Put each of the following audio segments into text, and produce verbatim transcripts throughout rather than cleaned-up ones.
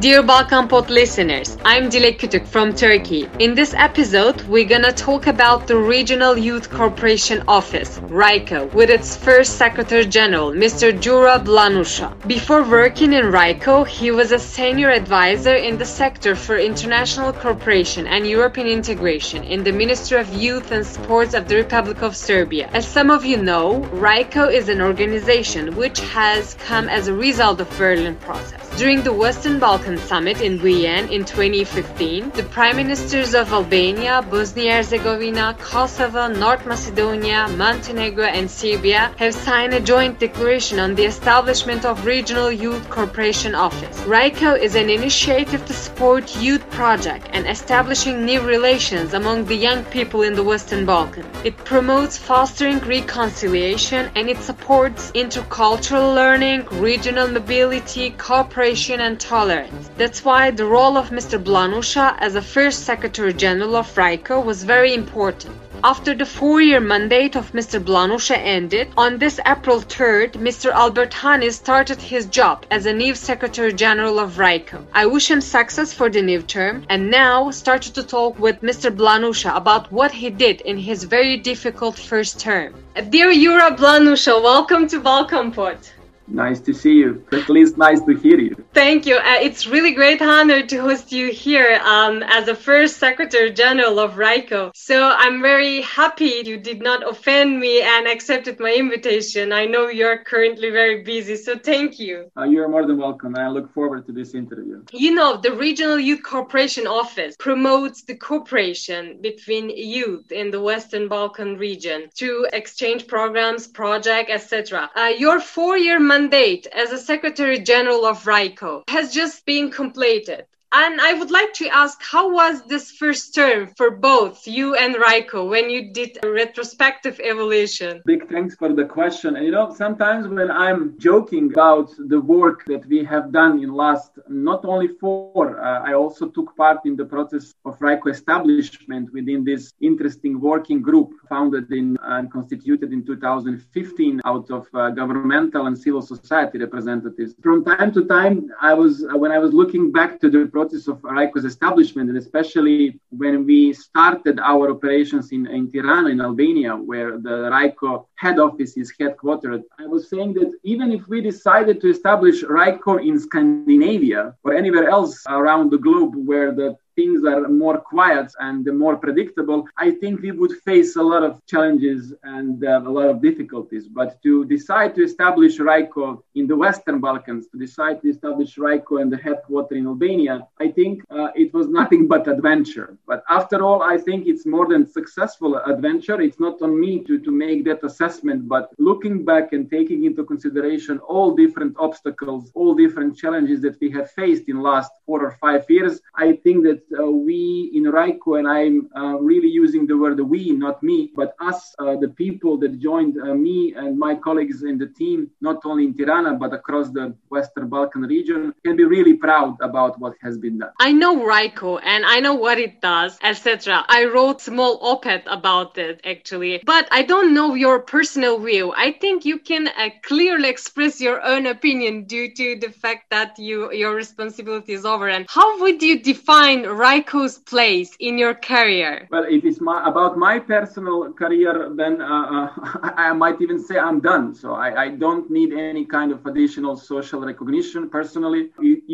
Dear Balkanpod listeners, I'm Dilek Kütük from Turkey. In this episode, we're gonna talk about the Regional Youth Corporation Office, RYCO, with its first Secretary General, Mister Jurab Lanusha. Before working in RYCO, he was a senior advisor in the sector for international cooperation and European integration in the Ministry of Youth and Sports of the Republic of Serbia. As some of you know, RYCO is an organization which has come as a result of the Berlin process. During the Western Balkans Summit in Vienna in twenty fifteen, the Prime Ministers of Albania, Bosnia-Herzegovina, Kosovo, North Macedonia, Montenegro and Serbia have signed a joint declaration on the establishment of Regional Youth Corporation Office. RYCO is an initiative to support youth project and establishing new relations among the young people in the Western Balkans. It promotes fostering reconciliation and it supports intercultural learning, regional mobility, cooperation and tolerance. That's why the role of Mister Lanusha as the first Secretary General of RYCO was very important. After the four-year mandate of Mister Lanusha ended, on this April third, Mister Albert Hanis started his job as a new Secretary General of RYCO. I wish him success for the new term and now started to talk with Mister Lanusha about what he did in his very difficult first term. Dear Jurab Lanusha, welcome to Balkanport. Nice to see you. At least nice to hear you. Thank you. Uh, it's really great honor to host you here um, as the first Secretary General of RYCO. So I'm very happy you did not offend me and accepted my invitation. I know you're currently very busy, so thank you. Uh, you're more than welcome. I look forward to this interview. You know, the Regional Youth Corporation Office promotes the cooperation between youth in the Western Balkan region through exchange programs, projects, et cetera. Uh, your four-year mandate Mandate as a Secretary General of RYCO has just been completed. And I would like to ask, how was this first term for both you and RYCO when you did a retrospective evaluation? Big thanks for the question. And you know, sometimes when I'm joking about the work that we have done in last, not only four, uh, I also took part in the process of RYCO establishment within this interesting working group founded in and constituted in two thousand fifteen out of uh, governmental and civil society representatives. From time to time, I was uh, when I was looking back to the process of RYCO's establishment, and especially when we started our operations in, in Tirana, in Albania, where the RYCO head office is headquartered, I was saying that even if we decided to establish RYCO in Scandinavia or anywhere else around the globe where the things are more quiet and more predictable, I think we would face a lot of challenges and uh, a lot of difficulties. But to decide to establish RYCO in the Western Balkans, to decide to establish RYCO and the headquarters in Albania, I think uh, it was nothing but adventure. But after all, I think it's more than successful adventure. It's not on me to, to make that assessment, but looking back and taking into consideration all different obstacles, all different challenges that we have faced in the last four or five years, I think that Uh, we in RYCO, and I'm uh, really using the word we, not me, but us, uh, the people that joined uh, me and my colleagues in the team, not only in Tirana, but across the Western Balkan region, can be really proud about what has been done. I know RYCO and I know what it does, et cetera. I wrote small op-ed about it, actually, but I don't know your personal view. I think you can uh, clearly express your own opinion due to the fact that you your responsibility is over. And how would you define RYCO's place in your career? Well, if it's my, about my personal career, then uh, uh, I might even say I'm done. So I, I don't need any kind of additional social recognition personally.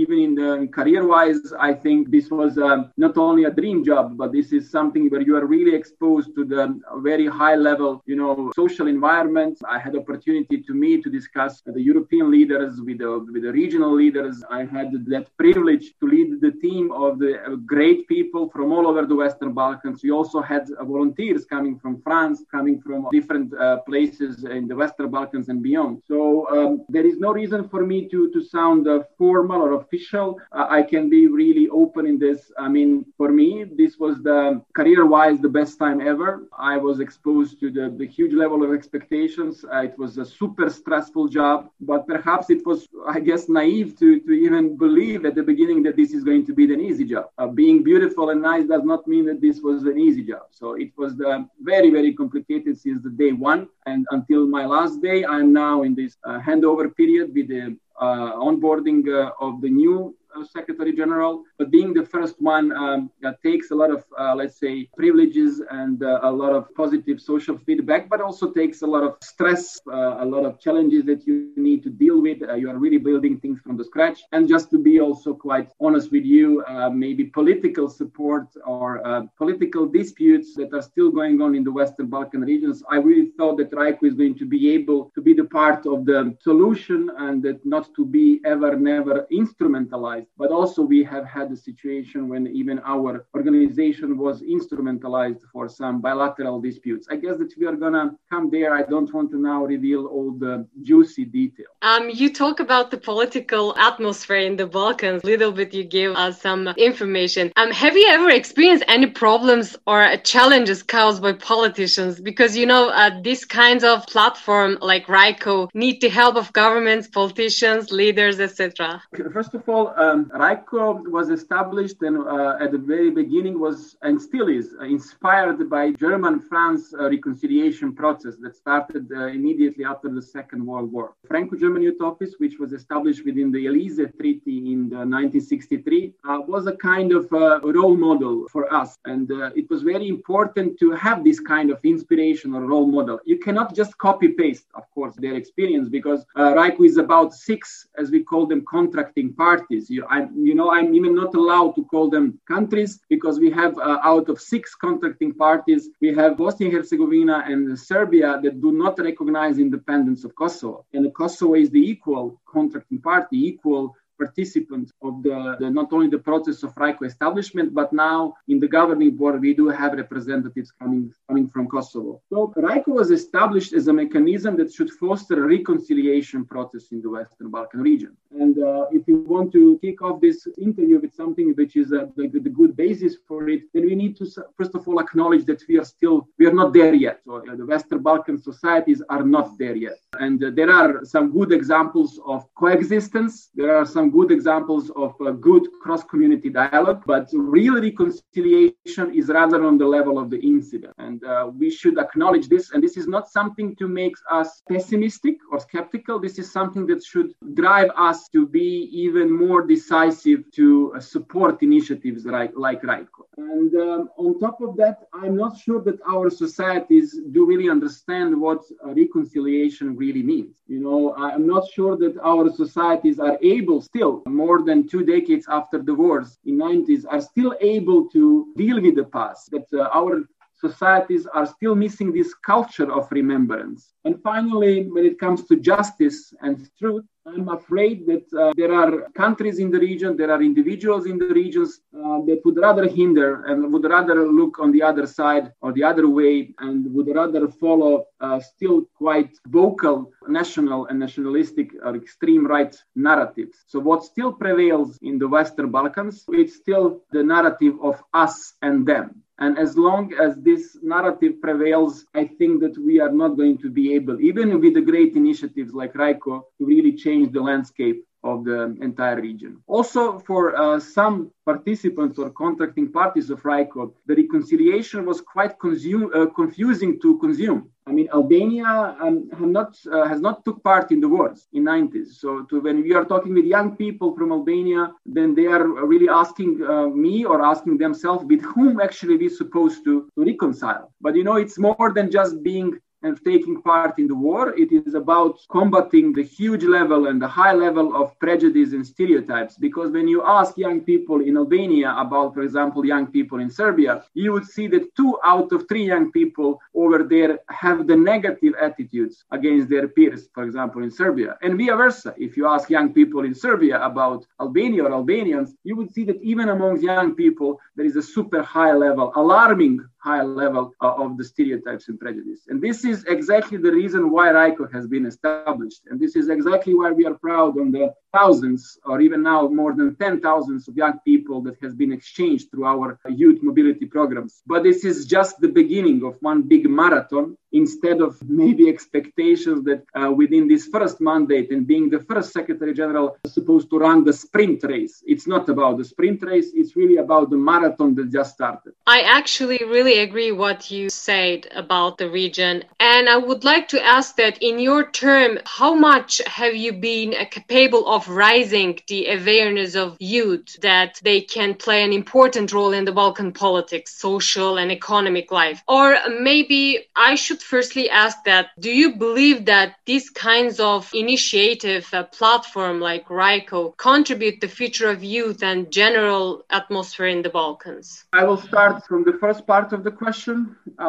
Even in the career-wise, I think this was um, not only a dream job, but this is something where you are really exposed to the very high-level, you know, social environment. I had opportunity to meet, to discuss with the European leaders, with the, with the regional leaders. I had that privilege to lead the team of the great people from all over the Western Balkans. We also had uh, volunteers coming from France, coming from different uh, places in the Western Balkans and beyond. So um, there is no reason for me to, to sound uh, formal or official. Uh, I can be really open in this. I mean, for me, this was the career-wise the best time ever. I was exposed to the, the huge level of expectations. Uh, it was a super stressful job, but perhaps it was, I guess, naive to, to even believe at the beginning that this is going to be an easy job. Uh, Being beautiful and nice does not mean that this was an easy job. So it was the very, very complicated since the day one. And until my last day, I'm now in this uh, handover period with the uh, onboarding uh, of the new uh, Secretary General, but being the first one um, takes a lot of, uh, let's say, privileges and uh, a lot of positive social feedback, but also takes a lot of stress, uh, a lot of challenges that you need to deal with. Uh, you are really building things from the scratch. And just to be also quite honest with you, uh, maybe political support or uh, political disputes that are still going on in the Western Balkan regions, I really thought that RYCO is going to be able to be the part of the solution and that not to be ever, never instrumentalized. But also we have had a situation when even our organization was instrumentalized for some bilateral disputes. I guess that we are going to come there. I don't want to now reveal all the juicy details. Um, you talk about the political atmosphere in the Balkans. A little bit you gave us some information. Um, have you ever experienced any problems or challenges caused by politicians? Because, you know, uh, these kinds of platform like RYCO need the help of governments, politicians, leaders, et cetera. First of all, um, RYCO was established and uh, at the very beginning was and still is uh, inspired by German-France uh, reconciliation process that started uh, immediately after the Second World War. Franco-German Youth Office, which was established within the Elysee Treaty in the nineteen sixty-three, uh, was a kind of uh, role model for us. And uh, it was very important to have this kind of inspiration or role model. You cannot just copy-paste, of course, their experience, because uh, RYCO is about six, as we call them, contracting parties. You, I, you know, I'm even not allowed to call them countries, because we have uh, out of six contracting parties, we have Bosnia and Herzegovina and Serbia that do not recognize independence of Kosovo. And Kosovo is the equal contracting party, equal participants of the, the not only the process of RYCO establishment, but now in the governing board, we do have representatives coming, coming from Kosovo. So RYCO was established as a mechanism that should foster a reconciliation process in the Western Balkan region. And uh, if you want to kick off this interview with something which is uh, the, the good basis for it, then we need to, first of all, acknowledge that we are still, we are not there yet. So uh, the Western Balkan societies are not there yet. And uh, there are some good examples of coexistence. There are some good examples of uh, good cross-community dialogue, but real reconciliation is rather on the level of the incident. And uh, we should acknowledge this. And this is not something to make us pessimistic or skeptical. This is something that should drive us to be even more decisive to uh, support initiatives like, like RYCO. And um, on top of that, I'm not sure that our societies do really understand what uh, reconciliation really means. You know, I'm not sure that our societies are able still Still, more than two decades after the wars in the nineties, are still able to deal with the past, that uh, our societies are still missing this culture of remembrance. And finally, when it comes to justice and truth, I'm afraid that uh, there are countries in the region, there are individuals in the regions uh, that would rather hinder and would rather look on the other side or the other way and would rather follow uh, still quite vocal national and nationalistic or extreme right narratives. So what still prevails in the Western Balkans, it's still the narrative of us and them. And as long as this narrative prevails, I think that we are not going to be able, even with the great initiatives like RYCO, to really change the landscape of the entire region. Also, for uh, some participants or contracting parties of RYCO, the reconciliation was quite consume, uh, confusing to consume. I mean, Albania um, have not, uh, has not took part in the wars in the nineties. So to when we are talking with young people from Albania, then they are really asking uh, me or asking themselves with whom actually we're supposed to reconcile. But, you know, it's more than just being and taking part in the war. It is about combating the huge level and the high level of prejudice and stereotypes. Because when you ask young people in Albania about, for example, young people in Serbia, you would see that two out of three young people over there have the negative attitudes against their peers, for example, in Serbia. And vice versa. If you ask young people in Serbia about Albania or Albanians, you would see that even among young people, there is a super high level, alarming high level uh, of the stereotypes and prejudice. And this is exactly the reason why RYCO has been established. And this is exactly why we are proud on the thousands, or even now more than ten thousands of young people that has been exchanged through our youth mobility programs. But this is just the beginning of one big marathon, instead of maybe expectations that uh, within this first mandate and being the first Secretary General is supposed to run the sprint race. It's not about the sprint race. It's really about the marathon that just started. I actually really agree what you said about the region. And I would like to ask that in your term, how much have you been capable of of raising the awareness of youth that they can play an important role in the Balkan politics, social and economic life? Or maybe I should firstly ask that, do you believe that these kinds of initiative, a platform like RYCO, contribute to the future of youth and general atmosphere in the Balkans? I will start from the first part of the question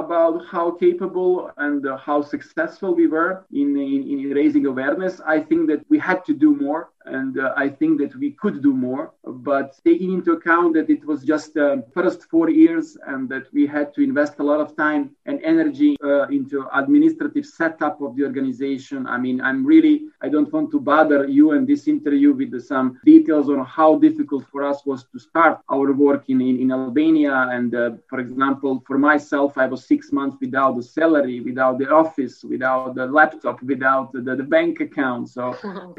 about how capable and how successful we were in, in, in raising awareness. I think that we had to do more. And uh, I think that we could do more, but taking into account that it was just the first four years and that we had to invest a lot of time and energy uh, into administrative setup of the organization. I mean, I'm really, I don't want to bother you in this interview with some details on how difficult for us was to start our work in, in, in Albania. And uh, for example, for myself, I was six months without a salary, without the office, without the laptop, without the, the bank account. So,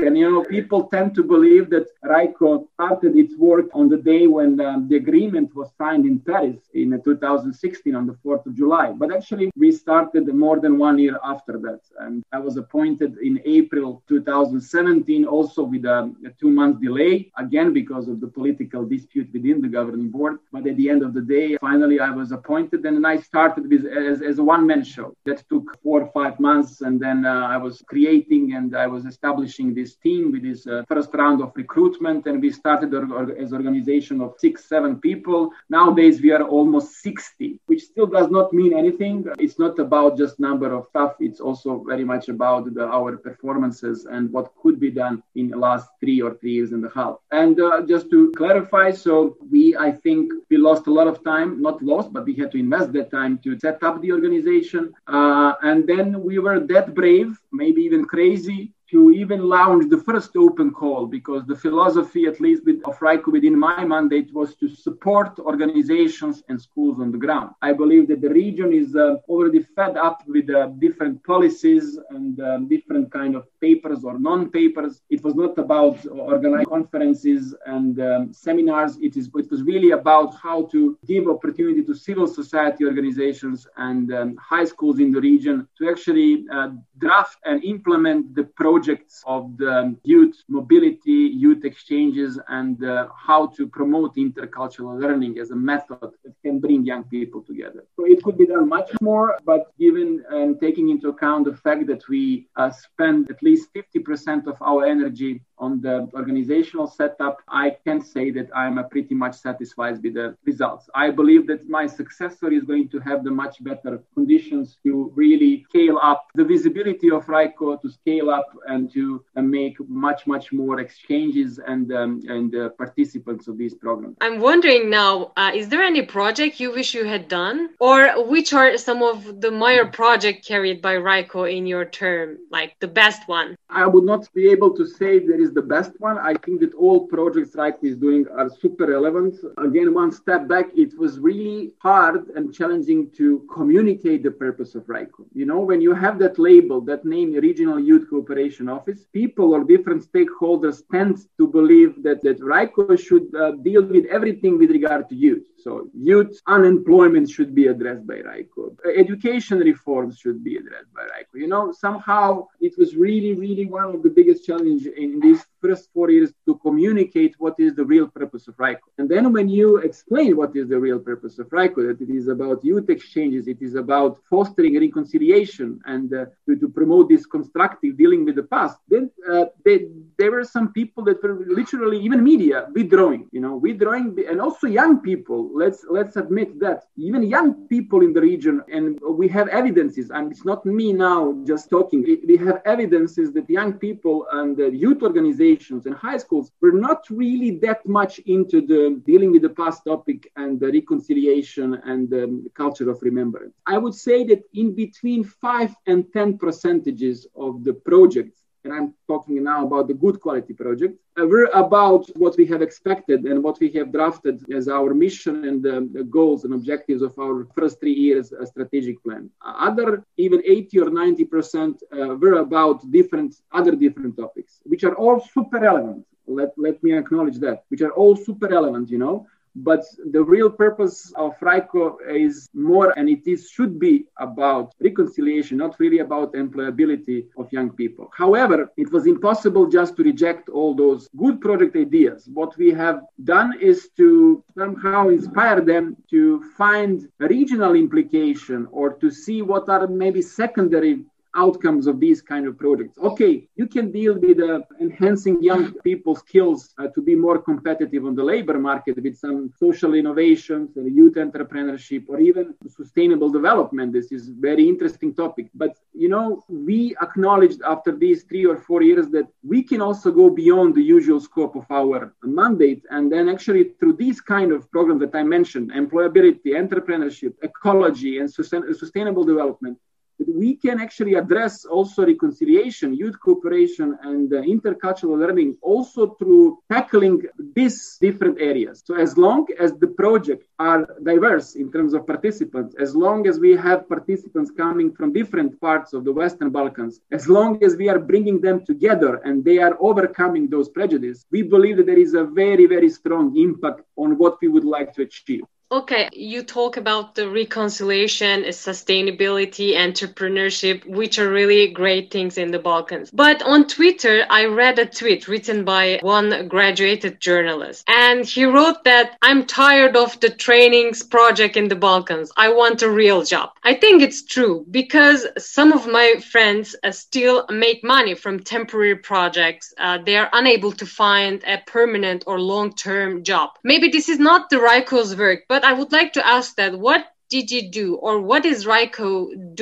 and you know, people tend to believe that RYCO started its work on the day when um, the agreement was signed in Paris in uh, two thousand sixteen on the fourth of July. But actually, we started more than one year after that. And I was appointed in April two thousand seventeen, also with a, a two-month delay, again, because of the political dispute within the governing board. But at the end of the day, finally, I was appointed and I started with, as, as a one-man show. That took four or five months. And then uh, I was creating and I was establishing this team with this uh, first round of recruitment, and we started or, or, as organization of six, seven people. Nowadays, we are almost sixty, which still does not mean anything. It's not about just number of staff. It's also very much about the, our performances and what could be done in the last three or three years and a half. And uh, just to clarify, so we, I think, we lost a lot of time, not lost, but we had to invest that time to set up the organization. Uh, and then we were that brave, maybe even crazy, to even launch the first open call, because the philosophy, at least with, of RYCO within my mandate, was to support organizations and schools on the ground. I believe that the region is uh, already fed up with uh, different policies and uh, different kind of papers or non-papers. It was not about organized conferences and um, seminars. It is. It was really about how to give opportunity to civil society organizations and um, high schools in the region to actually uh, draft and implement the project projects of the youth mobility, youth exchanges, and uh, how to promote intercultural learning as a method that can bring young people together. So it could be done much more, but given and um, taking into account the fact that we uh, spend at least fifty percent of our energy on the organizational setup, I can say that I'm pretty much satisfied with the results. I believe that my successor is going to have the much better conditions to really scale up the visibility of RYCO, to scale up and to uh, make much, much more exchanges and um, and uh, participants of these programs. I'm wondering now, uh, is there any project you wish you had done? Or which are some of the major projects carried by RYCO in your term, like the best one? I would not be able to say there is the best one. I think that all projects RYCO is doing are super relevant. Again, one step back, it was really hard and challenging to communicate the purpose of RYCO. You know, when you have that label, that name, Regional Youth Cooperation Office, people or different stakeholders tend to believe that, that RYCO should uh, deal with everything with regard to youth. So youth unemployment should be addressed by RYCO. Education reforms should be addressed by RYCO. You know, somehow it was really, really one of the biggest challenges in these first four years to communicate what is the real purpose of RYCO. And then when you explain what is the real purpose of RYCO, that it is about youth exchanges, it is about fostering reconciliation and uh, to, to promote this constructive dealing with the past, then uh, they, there were some people that were literally, even media, withdrawing, you know, withdrawing, and also young people. Let's let's admit that even young people in the region, and we have evidences, and it's not me now just talking, we have evidences that young people and the youth organizations and high schools were not really that much into the dealing with the past topic and the reconciliation and the culture of remembrance. I would say that in between five and ten percentages of the projects, and I'm talking now about the good quality projects, uh, were about what we have expected and what we have drafted as our mission and um, the goals and objectives of our first three years uh, strategic plan. Uh, other, even eighty or ninety percent uh, were about different other different topics, which are all super relevant. Let, let me acknowledge that, which are all super relevant, you know. But the real purpose of RYCO is more, and it is should be about reconciliation, not really about employability of young people. However, it was impossible just to reject all those good project ideas. What we have done is to somehow inspire them to find a regional implication or to see what are maybe secondary outcomes of these kind of projects. Okay, you can deal with uh, enhancing young people's skills uh, to be more competitive on the labor market with some social innovations, uh, youth entrepreneurship, or even sustainable development. This is a very interesting topic. But, you know, we acknowledged after these three or four years that we can also go beyond the usual scope of our mandate. And then actually through these kind of programs that I mentioned, employability, entrepreneurship, ecology, and sustain- sustainable development, we can actually address also reconciliation, youth cooperation, and uh, intercultural learning also through tackling these different areas. So as long as the projects are diverse in terms of participants, as long as we have participants coming from different parts of the Western Balkans, as long as we are bringing them together and they are overcoming those prejudices, we believe that there is a very, very strong impact on what we would like to achieve. Okay, you talk about the reconciliation, sustainability, entrepreneurship, which are really great things in the Balkans. But on Twitter, I read a tweet written by one graduated journalist. And he wrote that, "I'm tired of the trainings project in the Balkans. I want a real job." I think it's true because some of my friends uh, still make money from temporary projects. Uh, they are unable to find a permanent or long-term job. Maybe this is not the RYCO's work, but But I would like to ask that what did you do or what is RYCO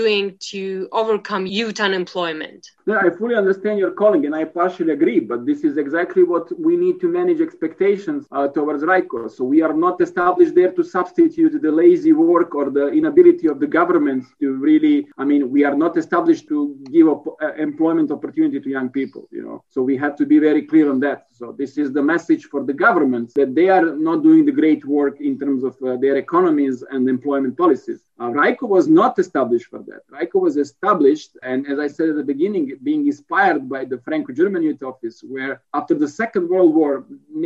doing to overcome youth unemployment? Yeah, I fully understand your calling and I partially agree, but this is exactly what we need to manage expectations uh, towards RYCO. So we are not established there to substitute the lazy work or the inability of the government to really, I mean, we are not established to give up, uh, employment opportunity to young people, you know. So we have to be very clear on that. So this is the message for the governments that they are not doing the great work in terms of uh, their economies and employment policies. Uh, RYCO was not established for that. RYCO was established, and as I said at the beginning, being inspired by the Franco-German Youth Office, where after the Second World War,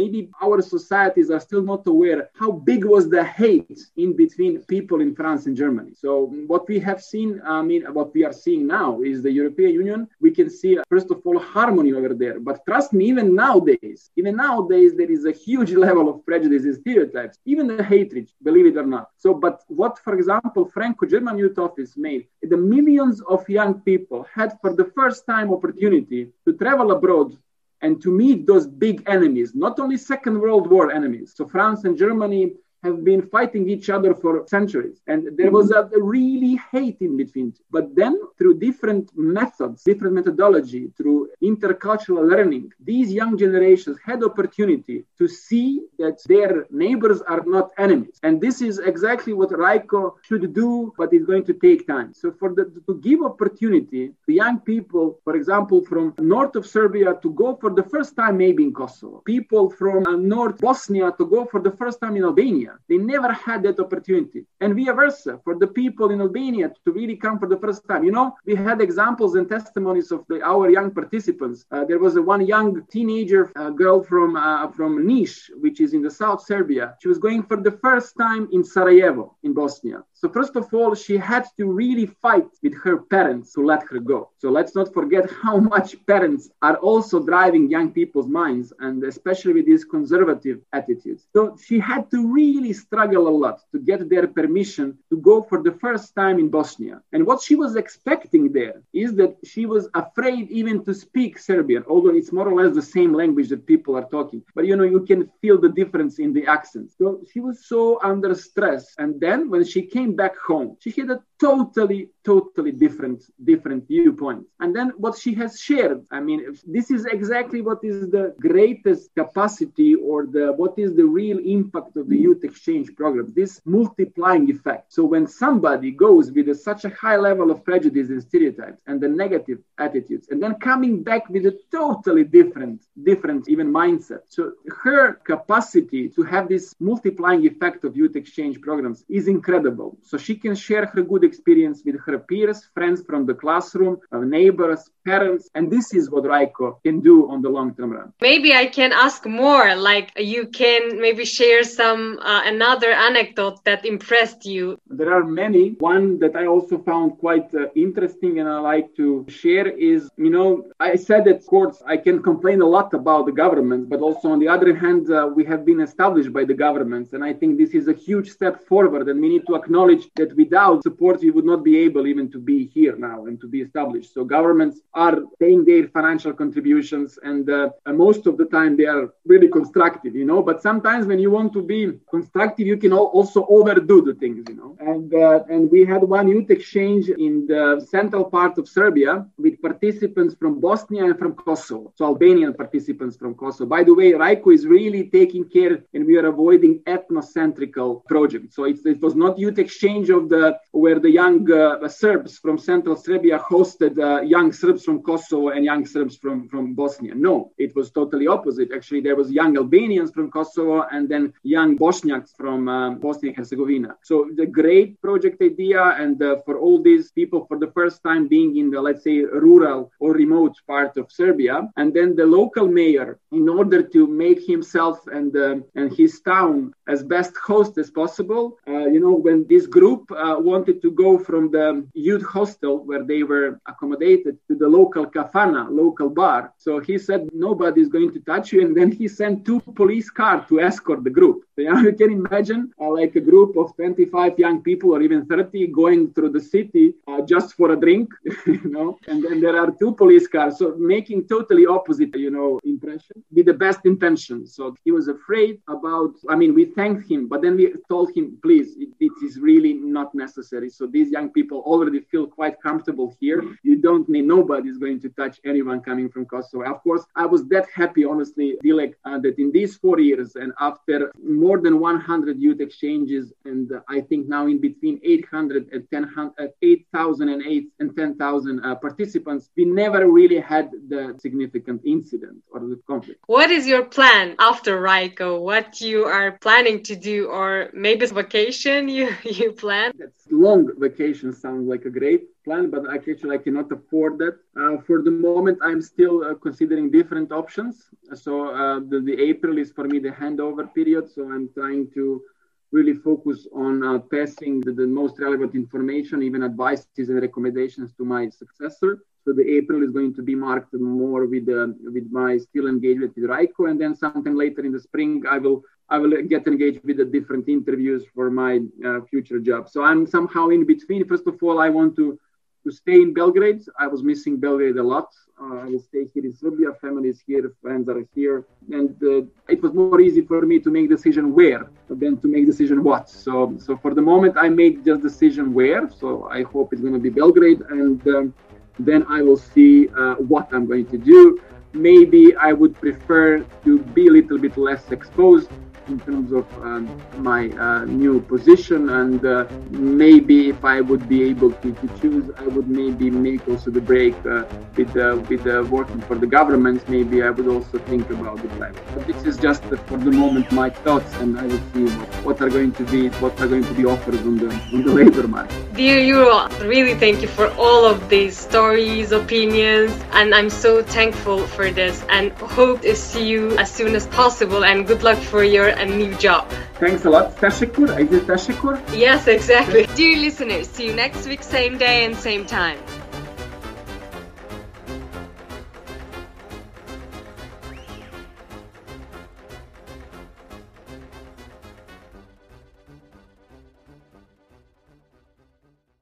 maybe our societies are still not aware how big was the hate in between people in France and Germany. So what we have seen, I mean, what we are seeing now is the European Union. We can see, first of all, harmony over there. But trust me, even nowadays, Even nowadays, there is a huge level of prejudice and stereotypes, even the hatred, believe it or not. So, but what, for example, Franco-German Youth Office made, the millions of young people had for the first time opportunity to travel abroad and to meet those big enemies, not only Second World War enemies. So France and Germany have been fighting each other for centuries. And there was a really hate in between. But then through different methods, different methodology, through intercultural learning, these young generations had opportunity to see that their neighbors are not enemies. And this is exactly what RYCO should do, but it's going to take time. So for the, to give opportunity to young people, for example, from north of Serbia to go for the first time maybe in Kosovo, people from north Bosnia to go for the first time in Albania. They never had that opportunity. And vice versa, for the people in Albania to really come for the first time. You know, we had examples and testimonies of the, our young participants. Uh, there was a one young teenager uh, girl from uh, from Niš, which is in the South Serbia. She was going for the first time in Sarajevo, in Bosnia. So first of all, she had to really fight with her parents to let her go. So let's not forget how much parents are also driving young people's minds, and especially with these conservative attitudes. So she had to really struggle a lot to get their permission to go for the first time in Bosnia. And what she was expecting there is that she was afraid even to speak Serbian, although it's more or less the same language that people are talking. But, you know, you can feel the difference in the accents. So she was so under stress. And then when she came back home, she had a totally, totally different, different viewpoint. And then what she has shared, I mean, this is exactly what is the greatest capacity or the what is the real impact of the youth exchange program, this multiplying effect. So when somebody goes with a, such a high level of prejudice and stereotypes and the negative attitudes, and then coming back with a totally different, different even mindset. So her capacity to have this multiplying effect of youth exchange programs is incredible. So she can share her good experience with her peers, friends from the classroom, neighbors, parents. And this is what RYCO can do on the long term run. Maybe I can ask more, like like you can maybe share some uh, another anecdote that impressed you. There are many. One that I also found quite uh, interesting and I like to share is, you know, I said that courts, I can complain a lot about the government, but also on the other hand, uh, we have been established by the governments. And I think this is a huge step forward. And we need to acknowledge that without support, we would not be able even to be here now and to be established. So governments are paying their financial contributions. And uh, most of the time, they are really constructive, you know. But sometimes when you want to be constructive, you can also overdo the things, you know. And, uh, and we had one youth exchange in the central part of Serbia with participants from Bosnia and from Kosovo. So Albanian participants from Kosovo. By the way, RYCO is really taking care and we are avoiding ethnocentrical projects. So it's, it was not youth exchange of the where the young uh, Serbs from central Serbia hosted uh, young Serbs from Kosovo and young Serbs from, from Bosnia. No, it was totally opposite. Actually, there was young Albanians from Kosovo and then young Bosniaks from um, Bosnia and Herzegovina. So the great project idea and uh, for all these people for the first time being in the, let's say, rural or remote part of Serbia. And then the local mayor, in order to make himself and uh, and his town as best host as possible, uh, you know, when this group uh, wanted to go from the youth hostel where they were accommodated to the local kafana, local bar. So he said, nobody's going to touch you. And then he sent two police cars to escort the group. So, you know, you can imagine uh, like a group of twenty-five young people or even thirty going through the city uh, just for a drink, you know, and then there are two police cars. So making totally opposite, you know, impression with the best intentions. So he was afraid about, I mean, we thanked him, but then we told him, please, it, it is really not necessary. So these young people already feel quite comfortable here. You don't need, nobody's going to touch anyone coming from Kosovo. Of course, I was that happy, honestly, Dilek, uh, that in these four years and after more than one hundred youth exchanges, and uh, I think now in between eight hundred and ten, eight thousand and eight and ten thousand uh, participants, we never really had the significant incident or the conflict. What is your plan after RYCO? What you are planning to do, or maybe it's vacation you, you plan? That's long vacation sounds like a great plan, but actually I cannot afford that. Uh, for the moment, I'm still uh, considering different options. So uh, the, the April is for me the handover period. So I'm trying to really focus on uh, passing the, the most relevant information, even advices and recommendations to my successor. So the April is going to be marked more with uh, with my still engagement with RYCO, and then sometime later in the spring, I will I will get engaged with the different interviews for my uh, future job. So I'm somehow in between. First of all, I want to, to stay in Belgrade. I was missing Belgrade a lot. Uh, I will stay here in Serbia. Family is here, friends are here, and uh, it was more easy for me to make decision where than to make decision what. So so for the moment, I made just decision where. So I hope it's going to be Belgrade, and Um, then I will see uh, what I'm going to do. Maybe I would prefer to be a little bit less exposed in terms of um, my uh, new position, and uh, maybe if I would be able to, to choose, I would maybe make also the break uh, with uh, with uh, working for the government. Maybe I would also think about the plan. But this is just uh, for the moment my thoughts, and I will see what, what are going to be what are going to be offered on the on the labor market. Dear Juro, really thank you for all of these stories, opinions, and I'm so thankful for this. And hope to see you as soon as possible. And good luck for your a new job. Thanks a lot. Teşekkür. Is it teşekkür? Yes, exactly. Dear listeners, see you next week, same day and same time.